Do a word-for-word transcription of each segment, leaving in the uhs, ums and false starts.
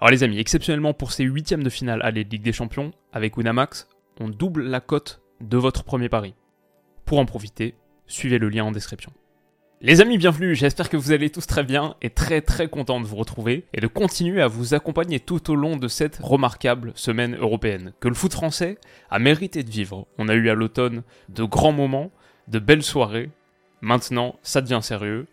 Alors les amis, exceptionnellement pour ces huitièmes de finale à la Ligue des Champions, avec Winamax, on double la cote de votre premier pari. Pour en profiter, suivez le lien en description. Les amis, bienvenue, j'espère que vous allez tous très bien et très très content de vous retrouver et de continuer à vous accompagner tout au long de cette remarquable semaine européenne que le foot français a mérité de vivre. On a eu à l'automne de grands moments, de belles soirées, maintenant ça devient sérieux.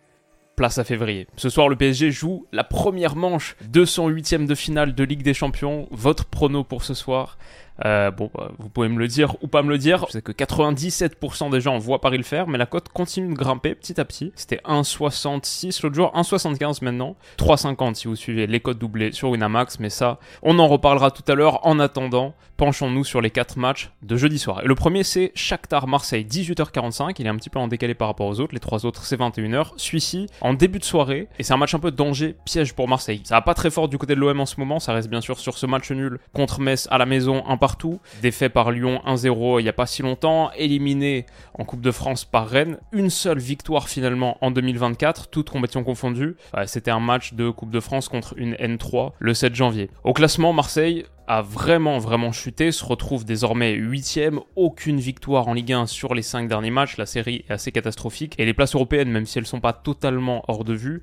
Place à février. Ce soir, le P S G joue la première manche, deux cent huitième de finale de Ligue des Champions. Votre prono pour ce soir, euh, bon, bah, vous pouvez me le dire ou pas me le dire. Je sais que quatre-vingt-dix-sept pour cent des gens voient Paris le faire, mais la cote continue de grimper petit à petit. C'était un virgule soixante-six l'autre jour, un virgule soixante-quinze maintenant, trois virgule cinquante si vous suivez les cotes doublées sur Winamax, mais ça, on en reparlera tout à l'heure. En attendant, penchons-nous sur les quatre matchs de jeudi soir. Et le premier, c'est Shakhtar Marseille, dix-huit heures quarante-cinq. Il est un petit peu en décalé par rapport aux autres. Les trois autres, c'est vingt et une heures. Celui-ci, en début de soirée, et c'est un match un peu danger, piège pour Marseille. Ça va pas très fort du côté de l'O M en ce moment, ça reste bien sûr sur ce match nul contre Metz à la maison, un partout, défait par Lyon un zéro il n'y a pas si longtemps, éliminé en Coupe de France par Rennes, une seule victoire finalement en deux mille vingt-quatre, toutes compétitions confondues. Euh, c'était un match de Coupe de France contre une N trois le sept janvier. Au classement, Marseille a vraiment vraiment chuté, se retrouve désormais huitième, aucune victoire en Ligue un sur les cinq derniers matchs, la série est assez catastrophique, et les places européennes, même si elles ne sont pas totalement hors de vue,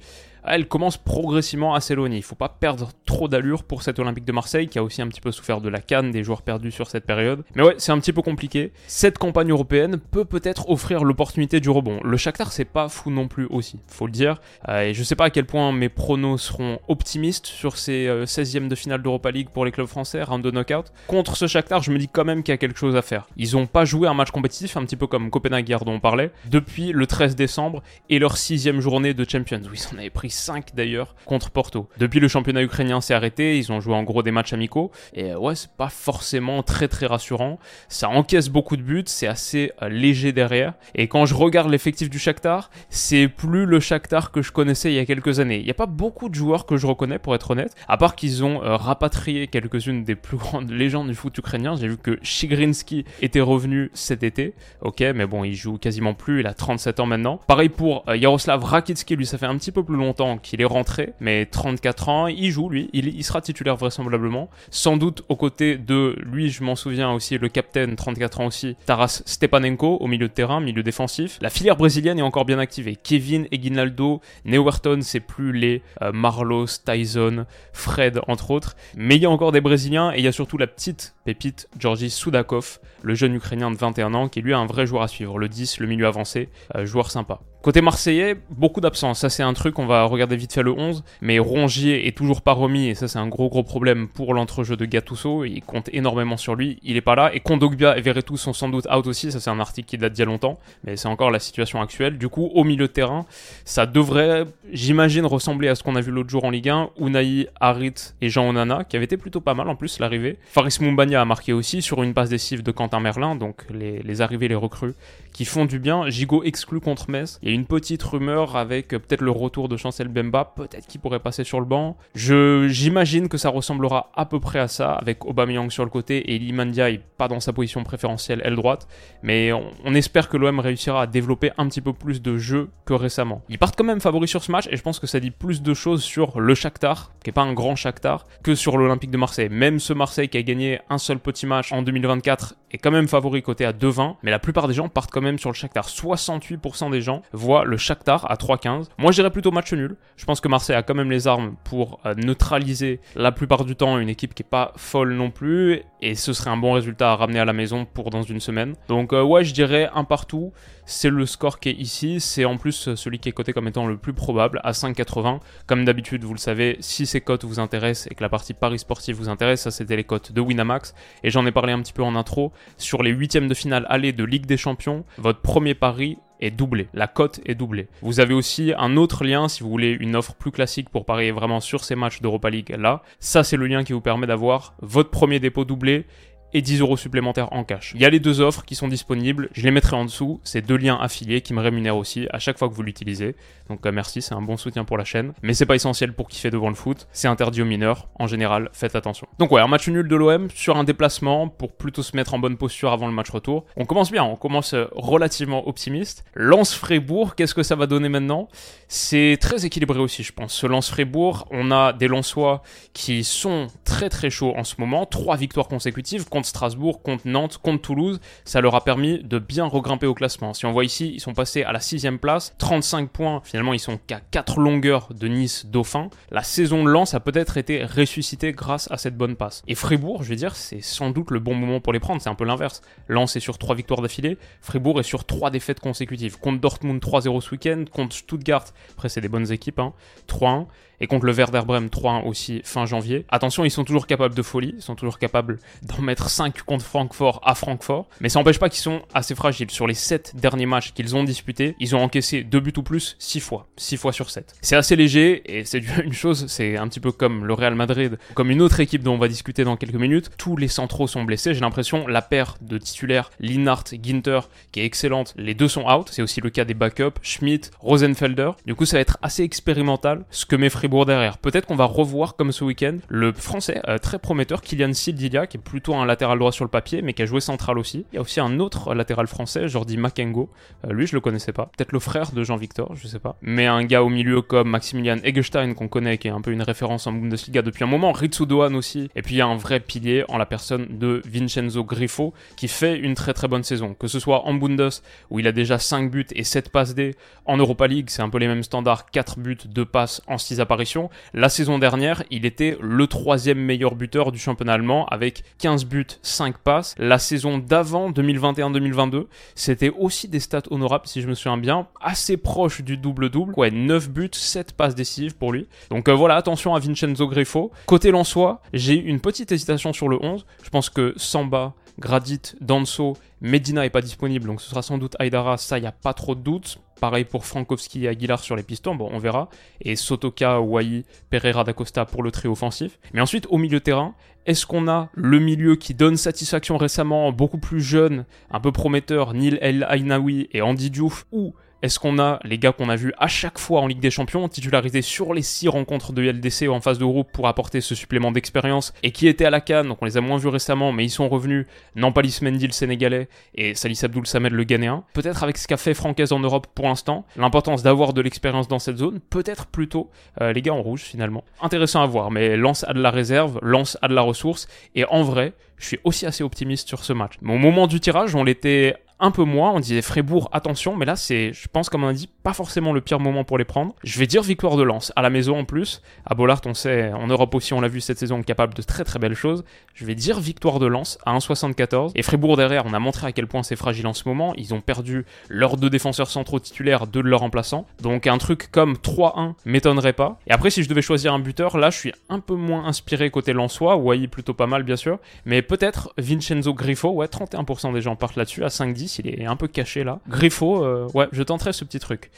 elle commence progressivement à s'éloigner. Il ne faut pas perdre trop d'allure pour cet Olympique de Marseille qui a aussi un petit peu souffert de la C A N, des joueurs perdus sur cette période. Mais ouais, c'est un petit peu compliqué. Cette campagne européenne peut peut-être offrir l'opportunité du rebond. Le Shakhtar, c'est pas fou non plus aussi, faut le dire. Euh, et je ne sais pas à quel point mes pronos seront optimistes sur ces euh, seizièmes de finale d'Europa League pour les clubs français, round de knockout. Contre ce Shakhtar, je me dis quand même qu'il y a quelque chose à faire. Ils n'ont pas joué un match compétitif, un petit peu comme Copenhague hier dont on parlait, depuis le treize décembre et leur sixième journée de Champions. Oui, ils en avaient pris cinq d'ailleurs contre Porto. Depuis, le championnat ukrainien s'est arrêté, ils ont joué en gros des matchs amicaux et ouais, c'est pas forcément très très rassurant. Ça encaisse beaucoup de buts, c'est assez euh, léger derrière, et quand je regarde l'effectif du Shakhtar, c'est plus le Shakhtar que je connaissais il y a quelques années. Il n'y a pas beaucoup de joueurs que je reconnais pour être honnête, à part qu'ils ont euh, rapatrié quelques-unes des plus grandes légendes du foot ukrainien. J'ai vu que Chigrinski était revenu cet été, ok, mais bon, il joue quasiment plus, il a trente-sept ans maintenant. Pareil pour euh, Yaroslav Rakitsky, lui ça fait un petit peu plus longtemps qu'il est rentré, mais trente-quatre ans, il joue lui, il, il sera titulaire vraisemblablement, sans doute aux côtés de lui, je m'en souviens aussi, le capitaine, trente-quatre ans aussi, Taras Stepanenko au milieu de terrain, milieu défensif. La filière brésilienne est encore bien activée, Kevin, Aguinaldo, Newerton, c'est plus les euh, Marlos, Tyson, Fred entre autres, mais il y a encore des Brésiliens et il y a surtout la petite pépite Georgi Sudakov, le jeune Ukrainien de vingt et un ans qui lui a un vrai joueur à suivre, le dix, le milieu avancé, euh, joueur sympa. Côté marseillais, beaucoup d'absences, ça c'est un truc, on va regarder vite fait le onze, mais Rongier est toujours pas remis et ça c'est un gros gros problème pour l'entrejeu de Gattuso, il compte énormément sur lui, il est pas là, et Kondogbia et Veretout sont sans doute out aussi, ça c'est un article qui date d'il y a longtemps, mais c'est encore la situation actuelle. Du coup, au milieu de terrain, ça devrait, j'imagine, ressembler à ce qu'on a vu l'autre jour en Ligue un, Unai, Harit et Jean Onana, qui avaient été plutôt pas mal en plus l'arrivée. Faris Moumbania a marqué aussi sur une passe décisive de Quentin Merlin, donc les, les arrivées, les recrues qui font du bien. Gigot exclu contre Metz. Il y a une petite rumeur avec euh, peut-être le retour de Chancel Bemba, peut-être qu'il pourrait passer sur le banc. Je, j'imagine que ça ressemblera à peu près à ça, avec Aubameyang sur le côté et Limandiaï pas dans sa position préférentielle, aile droite. Mais on, on espère que l'O M réussira à développer un petit peu plus de jeu que récemment. Ils partent quand même favoris sur ce match et je pense que ça dit plus de choses sur le Shakhtar, qui n'est pas un grand Shakhtar, que sur l'Olympique de Marseille. Même ce Marseille qui a gagné un seul petit match en deux mille vingt-quatre est quand même favori côté à deux vingt, mais la plupart des gens partent quand même sur le Shakhtar. soixante-huit pour cent des gens voit le Shakhtar à trois quinze. Moi, j'irais plutôt match nul. Je pense que Marseille a quand même les armes pour neutraliser la plupart du temps une équipe qui n'est pas folle non plus. Et ce serait un bon résultat à ramener à la maison pour dans une semaine. Donc euh, ouais, je dirais un partout. C'est le score qui est ici. C'est en plus celui qui est coté comme étant le plus probable à cinq quatre-vingts. Comme d'habitude, vous le savez, si ces cotes vous intéressent et que la partie paris sportive vous intéresse, ça c'était les cotes de Winamax. Et j'en ai parlé un petit peu en intro. Sur les huitièmes de finale aller de Ligue des Champions, votre premier pari est doublée. La cote est doublée. Vous avez aussi un autre lien si vous voulez une offre plus classique pour parier vraiment sur ces matchs d'Europa League là. Ça, c'est le lien qui vous permet d'avoir votre premier dépôt doublé et dix euros supplémentaires en cash. Il y a les deux offres qui sont disponibles, je les mettrai en dessous, c'est deux liens affiliés qui me rémunèrent aussi à chaque fois que vous l'utilisez, donc euh, merci, c'est un bon soutien pour la chaîne, mais c'est pas essentiel pour kiffer devant le foot, c'est interdit aux mineurs, en général, faites attention. Donc ouais, un match nul de l'O M sur un déplacement pour plutôt se mettre en bonne posture avant le match retour. On commence bien, on commence relativement optimiste. Lens-Fribourg, qu'est-ce que ça va donner maintenant? C'est très équilibré aussi je pense, ce Lens-Fribourg, on a des Lensois qui sont très très chauds en ce moment, trois victoires consécutives, contre Strasbourg, contre Nantes, contre Toulouse, ça leur a permis de bien regrimper au classement. Si on voit ici, ils sont passés à la sixième place, trente-cinq points, finalement ils sont qu'à quatre longueurs de Nice Dauphin. La saison de Lens a peut-être été ressuscitée grâce à cette bonne passe. Et Fribourg, je veux dire, c'est sans doute le bon moment pour les prendre, c'est un peu l'inverse. Lens est sur trois victoires d'affilée, Fribourg est sur trois défaites consécutives. Contre Dortmund trois zéro ce week-end, contre Stuttgart, après c'est des bonnes équipes, hein, trois un. Et contre le Werder Bremen trois un aussi fin janvier. Attention, ils sont toujours capables de folie, ils sont toujours capables d'en mettre cinq contre Francfort à Francfort, mais ça n'empêche pas qu'ils sont assez fragiles. Sur les sept derniers matchs qu'ils ont disputés, ils ont encaissé deux buts ou plus six fois, six fois sur sept. C'est assez léger et c'est une chose, c'est un petit peu comme le Real Madrid, comme une autre équipe dont on va discuter dans quelques minutes, tous les centraux sont blessés, j'ai l'impression, la paire de titulaires Linhart, Ginter, qui est excellente, les deux sont out, c'est aussi le cas des backups, Schmidt, Rosenfelder, du coup ça va être assez expérimental, ce que mes frères derrière. Peut-être qu'on va revoir comme ce week-end le français euh, très prometteur Kylian Sildilia qui est plutôt un latéral droit sur le papier mais qui a joué central aussi. Il y a aussi un autre latéral français, Jordi Makengo, euh, lui je le connaissais pas, peut-être le frère de Jean-Victor, je sais pas, mais un gars au milieu comme Maximilian Eggestein qu'on connaît qui est un peu une référence en Bundesliga depuis un moment, Ritsu Doan aussi, et puis il y a un vrai pilier en la personne de Vincenzo Grifo qui fait une très très bonne saison, que ce soit en Bundes où il a déjà cinq buts et sept passes D, en Europa League c'est un peu les mêmes standards, quatre buts, deux passes en six apparitions. La saison dernière, il était le troisième meilleur buteur du championnat allemand avec quinze buts, cinq passes. La saison d'avant, deux mille vingt et un deux mille vingt-deux, c'était aussi des stats honorables si je me souviens bien, assez proche du double-double. Ouais, neuf buts, sept passes décisives pour lui. Donc euh, voilà, attention à Vincenzo Grifo. Côté Lensois, j'ai une petite hésitation sur le onze. Je pense que Samba, Gradit, Danso, Medina n'est pas disponible, donc ce sera sans doute Aidara, ça il n'y a pas trop de doute. Pareil pour Frankowski et Aguilar sur les pistons, bon on verra. Et Sotoka, Ouahi, Pereira da Costa pour le trio offensif. Mais ensuite au milieu terrain, est-ce qu'on a le milieu qui donne satisfaction récemment, beaucoup plus jeune, un peu prometteur, Nil El Ainaoui et Andy Diouf, ou est-ce qu'on a les gars qu'on a vus à chaque fois en Ligue des Champions, titularisés sur les six rencontres de L D C en phase de groupe pour apporter ce supplément d'expérience et qui étaient à la CAN, donc on les a moins vus récemment, mais ils sont revenus, Nampalis Mendy le Sénégalais et Salis Abdoul Samed le Ghanéen. Peut-être avec ce qu'a fait Francaise en Europe pour l'instant, l'importance d'avoir de l'expérience dans cette zone, peut-être plutôt euh, les gars en rouge finalement. Intéressant à voir, mais Lens a de la réserve, Lens a de la ressource et en vrai, je suis aussi assez optimiste sur ce match. Mais au moment du tirage, on l'était un peu moins, on disait Fribourg, attention, mais là c'est, je pense comme on a dit, pas forcément le pire moment pour les prendre. Je vais dire victoire de Lens, à la maison en plus, à Bollaert on sait, en Europe aussi on l'a vu cette saison, capable de très très belles choses. Je vais dire victoire de Lens à un virgule soixante-quatorze, et Fribourg derrière, on a montré à quel point c'est fragile en ce moment, ils ont perdu leurs deux défenseurs centraux titulaires, deux de leurs remplaçants, donc un truc comme trois un m'étonnerait pas. Et après si je devais choisir un buteur, là je suis un peu moins inspiré côté Lensois, Ouahi plutôt pas mal bien sûr, mais peut-être Vincenzo Grifo, ouais trente et un pour cent des gens partent là-dessus, à cinq dix. Il est un peu caché là. Grifo, euh, ouais, je tenterai ce petit truc.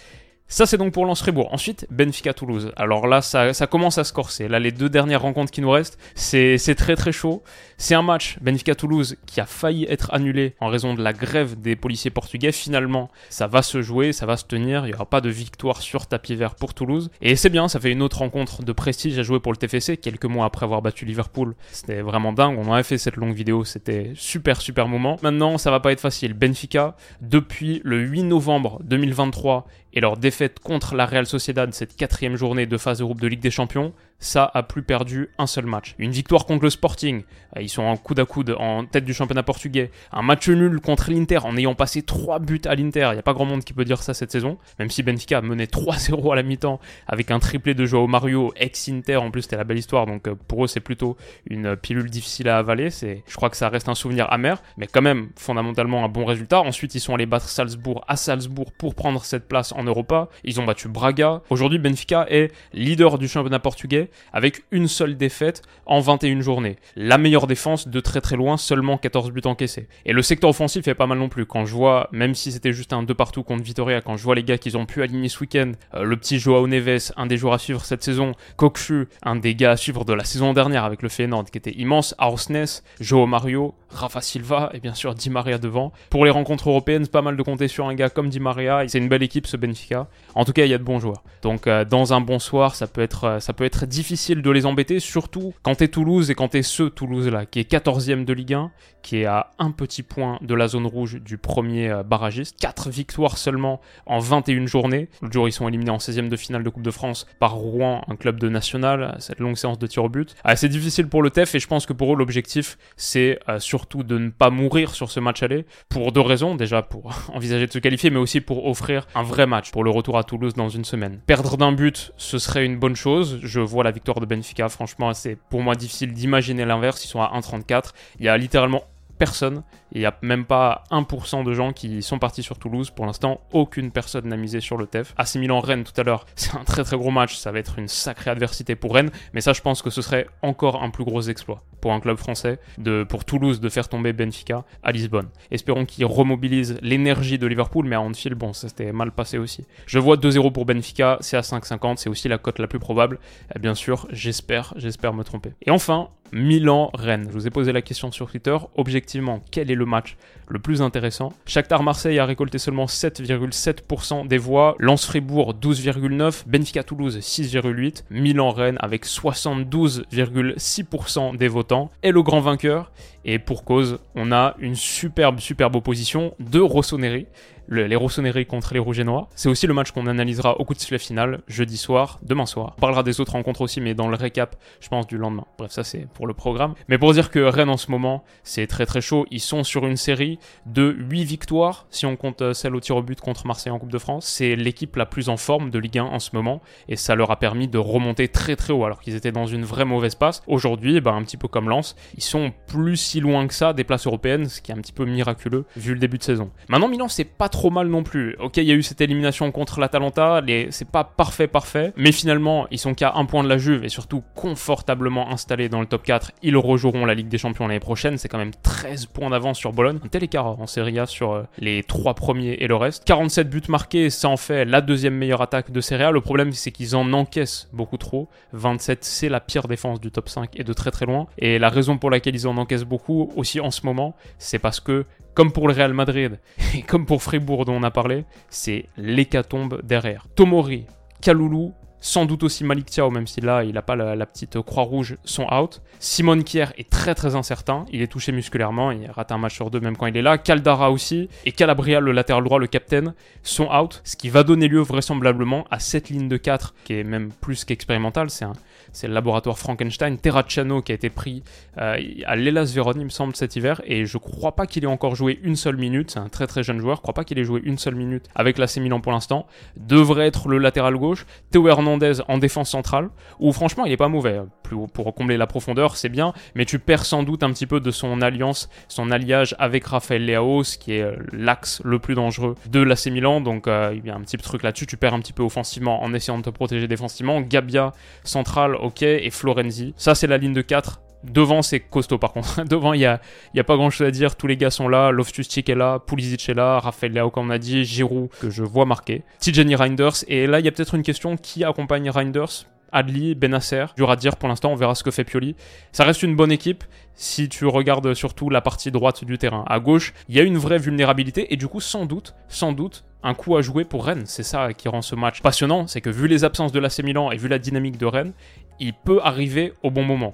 Ça, c'est donc pour Lens-Fribourg. Ensuite, Benfica-Toulouse. Alors là, ça, ça commence à se corser. Là, les deux dernières rencontres qui nous restent, c'est, c'est très très chaud. C'est un match, Benfica-Toulouse, qui a failli être annulé en raison de la grève des policiers portugais. Finalement, ça va se jouer, ça va se tenir. Il n'y aura pas de victoire sur tapis vert pour Toulouse. Et c'est bien, ça fait une autre rencontre de prestige à jouer pour le T F C, quelques mois après avoir battu Liverpool. C'était vraiment dingue. On avait fait cette longue vidéo, c'était super super moment. Maintenant, ça va pas être facile. Benfica, depuis le huit novembre deux mille vingt-trois, et leur défaite contre la Real Sociedad, cette quatrième journée de phase de groupe de Ligue des Champions, ça a plus perdu un seul match. Une victoire contre le Sporting, ils sont en coude à coude en tête du championnat portugais. Un match nul contre l'Inter en ayant passé trois buts à l'Inter, il n'y a pas grand monde qui peut dire ça cette saison, même si Benfica a mené trois zéro à la mi-temps avec un triplé de João Mario, ex-Inter, en plus c'était la belle histoire, donc pour eux c'est plutôt une pilule difficile à avaler, c'est, je crois que ça reste un souvenir amer, mais quand même fondamentalement un bon résultat. Ensuite ils sont allés battre Salzbourg à Salzbourg pour prendre cette place en Europa. Ils ont battu Braga. Aujourd'hui, Benfica est leader du championnat portugais avec une seule défaite en vingt et une journées. La meilleure défense de très très loin, seulement quatorze buts encaissés. Et le secteur offensif est pas mal non plus. Quand je vois, même si c'était juste un deux partout contre Vitoria, quand je vois les gars qu'ils ont pu aligner ce week-end, euh, le petit Joao Neves, un des joueurs à suivre cette saison, Kokshu, un des gars à suivre de la saison dernière avec le Feyenoord qui était immense, Arsnes, Joao Mario, Rafa Silva et bien sûr Di Maria devant. Pour les rencontres européennes, c'est pas mal de compter sur un gars comme Di Maria. C'est une belle équipe ce Benfica. En tout cas, il y a de bons joueurs. Donc euh, dans un bon soir, ça peut être, euh, ça peut être difficile de les embêter, surtout quand t'es Toulouse et quand t'es ce Toulouse-là, qui est quatorzième de Ligue un, qui est à un petit point de la zone rouge du premier euh, barragiste. quatre victoires seulement en vingt et une journées. L'autre jour, ils sont éliminés en seizième de finale de Coupe de France par Rouen, un club de national. Cette longue séance de tir au but. Ah, c'est difficile pour le T E F et je pense que pour eux, l'objectif, c'est euh, surtout de ne pas mourir sur ce match aller pour deux raisons. Déjà, pour envisager de se qualifier, mais aussi pour offrir un vrai match pour le retour à Toulouse dans une semaine. Perdre d'un but, ce serait une bonne chose. Je vois la victoire de Benfica. Franchement, c'est pour moi difficile d'imaginer l'inverse. Ils sont à un virgule trente-quatre. Il y a littéralement personne. Il n'y a même pas un pour cent de gens qui sont partis sur Toulouse. Pour l'instant, aucune personne n'a misé sur le T E F. A C Milan-Rennes tout à l'heure, c'est un très très gros match. Ça va être une sacrée adversité pour Rennes. Mais ça, je pense que ce serait encore un plus gros exploit pour un club français, de, pour Toulouse, de faire tomber Benfica à Lisbonne. Espérons qu'ils remobilisent l'énergie de Liverpool, mais à Anfield, bon, ça s'était mal passé aussi. Je vois deux zéro pour Benfica, c'est à cinq cinquante, c'est aussi la cote la plus probable. Et bien sûr, j'espère, j'espère me tromper. Et enfin, Milan-Rennes. Je vous ai posé la question sur Twitter. Objectivement, quel est le match le plus intéressant ? Shakhtar Marseille a récolté seulement sept virgule sept pour cent des voix. Lens Fribourg, douze virgule neuf pour cent. Benfica Toulouse, six virgule huit pour cent. Milan-Rennes avec soixante-douze virgule six pour cent des votants. Et le grand vainqueur, et pour cause, on a une superbe, superbe opposition de Rossoneri. Le, les Rossoneri contre les Rouges et Noirs. C'est aussi le match qu'on analysera au coup de sifflet final, jeudi soir, demain soir. On parlera des autres rencontres aussi, mais dans le récap, je pense, du lendemain. Bref, ça c'est pour le programme. Mais pour dire que Rennes en ce moment, c'est très très chaud. Ils sont sur une série de huit victoires, si on compte celle au tir au but contre Marseille en Coupe de France. C'est l'équipe la plus en forme de Ligue un en ce moment, et ça leur a permis de remonter très très haut, alors qu'ils étaient dans une vraie mauvaise passe. Aujourd'hui, ben, un petit peu comme Lens, ils sont plus si loin que ça des places européennes, ce qui est un petit peu miraculeux, vu le début de saison. Maintenant, Milan, c'est pas trop mal non plus. Ok, il y a eu cette élimination contre l'Atalanta, les... c'est pas parfait parfait, mais finalement, ils sont qu'à un point de la Juve et surtout confortablement installés dans le top quatre. Ils rejoueront la Ligue des Champions l'année prochaine, c'est quand même treize points d'avance sur Bologne. Un tel écart en Serie A sur les trois premiers et le reste. quarante-sept buts marqués, ça en fait la deuxième meilleure attaque de Serie A. Le problème, c'est qu'ils en encaissent beaucoup trop. vingt-sept, c'est la pire défense du top cinq et de très très loin. Et la raison pour laquelle ils en encaissent beaucoup aussi en ce moment, c'est parce que, comme pour le Real Madrid et comme pour Fribourg dont on a parlé, c'est l'hécatombe derrière. Tomori, Kaloulou, sans doute aussi Malik Thiaw, même si là, il n'a pas la, la petite croix rouge, sont out. Simon Kjær est très très incertain. Il est touché musculairement, il rate un match sur deux même quand il est là. Caldara aussi, et Calabria, le latéral droit, le capitaine, sont out. Ce qui va donner lieu vraisemblablement à cette ligne de quatre, qui est même plus qu'expérimentale. C'est, un, c'est le laboratoire Frankenstein. Terracciano qui a été pris euh, à l'Hellas Vérone, il me semble, cet hiver. Et je ne crois pas qu'il ait encore joué une seule minute. C'est un très très jeune joueur. Je ne crois pas qu'il ait joué une seule minute avec l'A C Milan pour l'instant. Devrait être le latéral gauche. Théo Hernandez en défense centrale, où franchement il est pas mauvais, plus pour combler la profondeur c'est bien, mais tu perds sans doute un petit peu de son alliance, son alliage avec Raphaël Leao, ce qui est l'axe le plus dangereux de l'A C Milan, donc euh, il y a un petit truc là-dessus, tu perds un petit peu offensivement en essayant de te protéger défensivement. Gabia central, ok, et Florenzi, ça c'est la ligne de quatre. Devant, c'est costaud par contre. Devant, il n'y a, y a pas grand-chose à dire. Tous les gars sont là. Loftus-Cheek est là. Pulisic est là. Raphaël Leao, comme on a dit. Giroud, que je vois marquer. Tijani Reinders. Et là, il y a peut-être une question. Qui accompagne Reinders ? Adli, Benasser, dur à dire pour l'instant, on verra ce que fait Pioli. Ça reste une bonne équipe si tu regardes surtout la partie droite du terrain. À gauche, il y a une vraie vulnérabilité et du coup, sans doute, sans doute, un coup à jouer pour Rennes. C'est ça qui rend ce match passionnant, c'est que vu les absences de l'A C Milan et vu la dynamique de Rennes, il peut arriver au bon moment.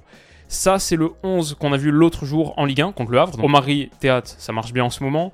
Ça, c'est le onze qu'on a vu l'autre jour en Ligue un contre le Havre. Donc, Omari, Théâtre, ça marche bien en ce moment.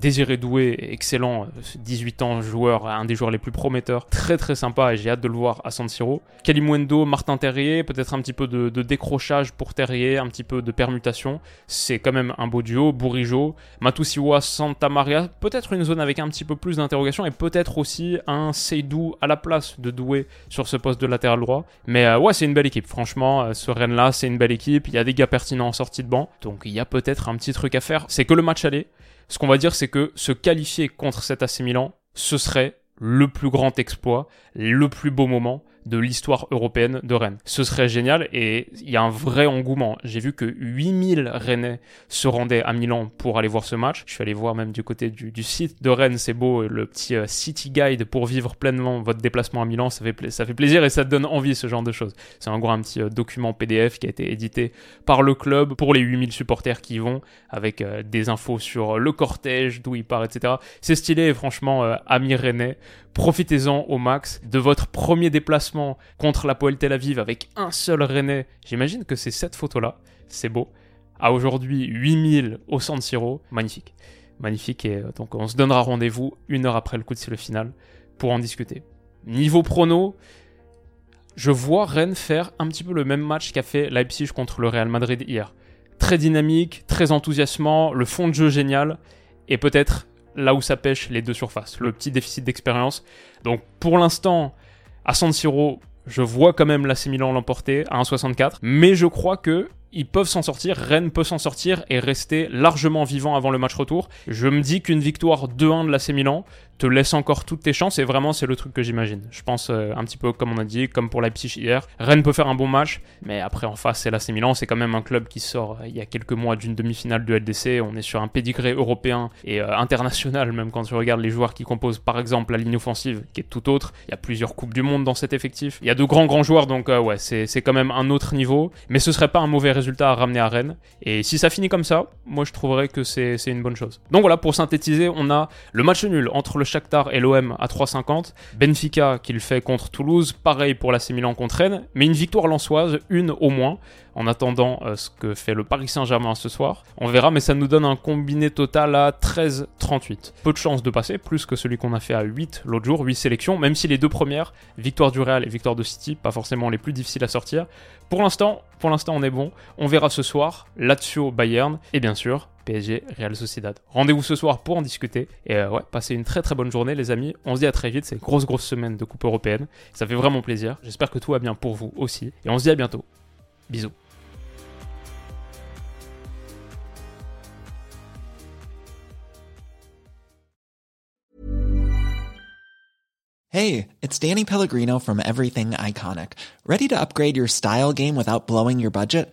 Désiré Doué, excellent, dix-huit ans, joueur, un des joueurs les plus prometteurs, très très sympa et j'ai hâte de le voir à San Siro. Kalimundo, Martin Terrier, peut-être un petit peu de, de décrochage pour Terrier, un petit peu de permutation, c'est quand même un beau duo. Bourigeau, Matusiwa, Santa Maria, peut-être une zone avec un petit peu plus d'interrogation et peut-être aussi un Seydou à la place de Doué sur ce poste de latéral droit. Mais euh, ouais, c'est une belle équipe, franchement, euh, ce Rennes-là, c'est une belle équipe, il y a des gars pertinents en sortie de banc, donc il y a peut-être un petit truc à faire. C'est que le match aller. Ce qu'on va dire, c'est que se qualifier contre cet A C Milan, ce serait le plus grand exploit, le plus beau moment de l'histoire européenne de Rennes. Ce serait génial et il y a un vrai engouement. J'ai vu que huit mille Rennais se rendaient à Milan pour aller voir ce match. Je suis allé voir même du côté du, du site de Rennes, c'est beau, le petit euh, City Guide pour vivre pleinement votre déplacement à Milan, ça fait, pla- ça fait plaisir et ça donne envie ce genre de choses. C'est en gros un petit euh, document P D F qui a été édité par le club pour les huit mille supporters qui y vont, avec euh, des infos sur le cortège, d'où il part, et cetera. C'est stylé et franchement, euh, amis Rennais, profitez-en au max de votre premier déplacement contre l'Apoel Tel Aviv avec un seul Rennais. J'imagine que c'est cette photo-là, c'est beau. À aujourd'hui, huit mille au San Siro, magnifique. Magnifique, et donc on se donnera rendez-vous une heure après le coup de sifflet final pour en discuter. Niveau prono, je vois Rennes faire un petit peu le même match qu'a fait Leipzig contre le Real Madrid hier. Très dynamique, très enthousiasmant, le fond de jeu génial, et peut-être là où ça pêche les deux surfaces, le petit déficit d'expérience. Donc pour l'instant, à San Siro, je vois quand même l'A C Milan l'emporter à un virgule soixante-quatre, mais je crois que ils peuvent s'en sortir, Rennes peut s'en sortir et rester largement vivant avant le match retour. Je me dis qu'une victoire deux un de l'A C Milan te laisse encore toutes tes chances et vraiment c'est le truc que j'imagine. Je pense euh, un petit peu comme on a dit, comme pour Leipzig hier, Rennes peut faire un bon match, mais après en face c'est l'A C Milan, c'est quand même un club qui sort euh, il y a quelques mois d'une demi-finale du L D C, on est sur un pédigré européen et euh, international même quand tu regardes les joueurs qui composent par exemple la ligne offensive qui est tout autre, il y a plusieurs coupes du monde dans cet effectif, il y a de grands grands joueurs donc euh, ouais c'est, c'est quand même un autre niveau, mais ce serait pas un mauvais résultat résultat à ramener à Rennes, et si ça finit comme ça, moi je trouverais que c'est, c'est une bonne chose. Donc voilà, pour synthétiser, on a le match nul entre le Shakhtar et l'O M à trois cinquante, Benfica qui le fait contre Toulouse, pareil pour l'A C Milan contre Rennes, mais une victoire lensoise, une au moins, en attendant euh, ce que fait le Paris Saint-Germain ce soir. On verra, mais ça nous donne un combiné total à treize trente-huit. Peu de chances de passer, plus que celui qu'on a fait à huit l'autre jour, huit sélections, même si les deux premières, victoire du Real et victoire de City, pas forcément les plus difficiles à sortir. Pour l'instant, pour l'instant on est bon. On verra ce soir, Lazio Bayern et bien sûr P S G Real Sociedad. Rendez-vous ce soir pour en discuter et euh, ouais, passez une très très bonne journée les amis. On se dit à très vite, c'est une grosse grosse semaine de Coupe européenne. Ça fait vraiment plaisir. J'espère que tout va bien pour vous aussi et on se dit à bientôt. Bisous. Hey, it's Danny Pellegrino from Everything Iconic. Ready to upgrade your style game without blowing your budget?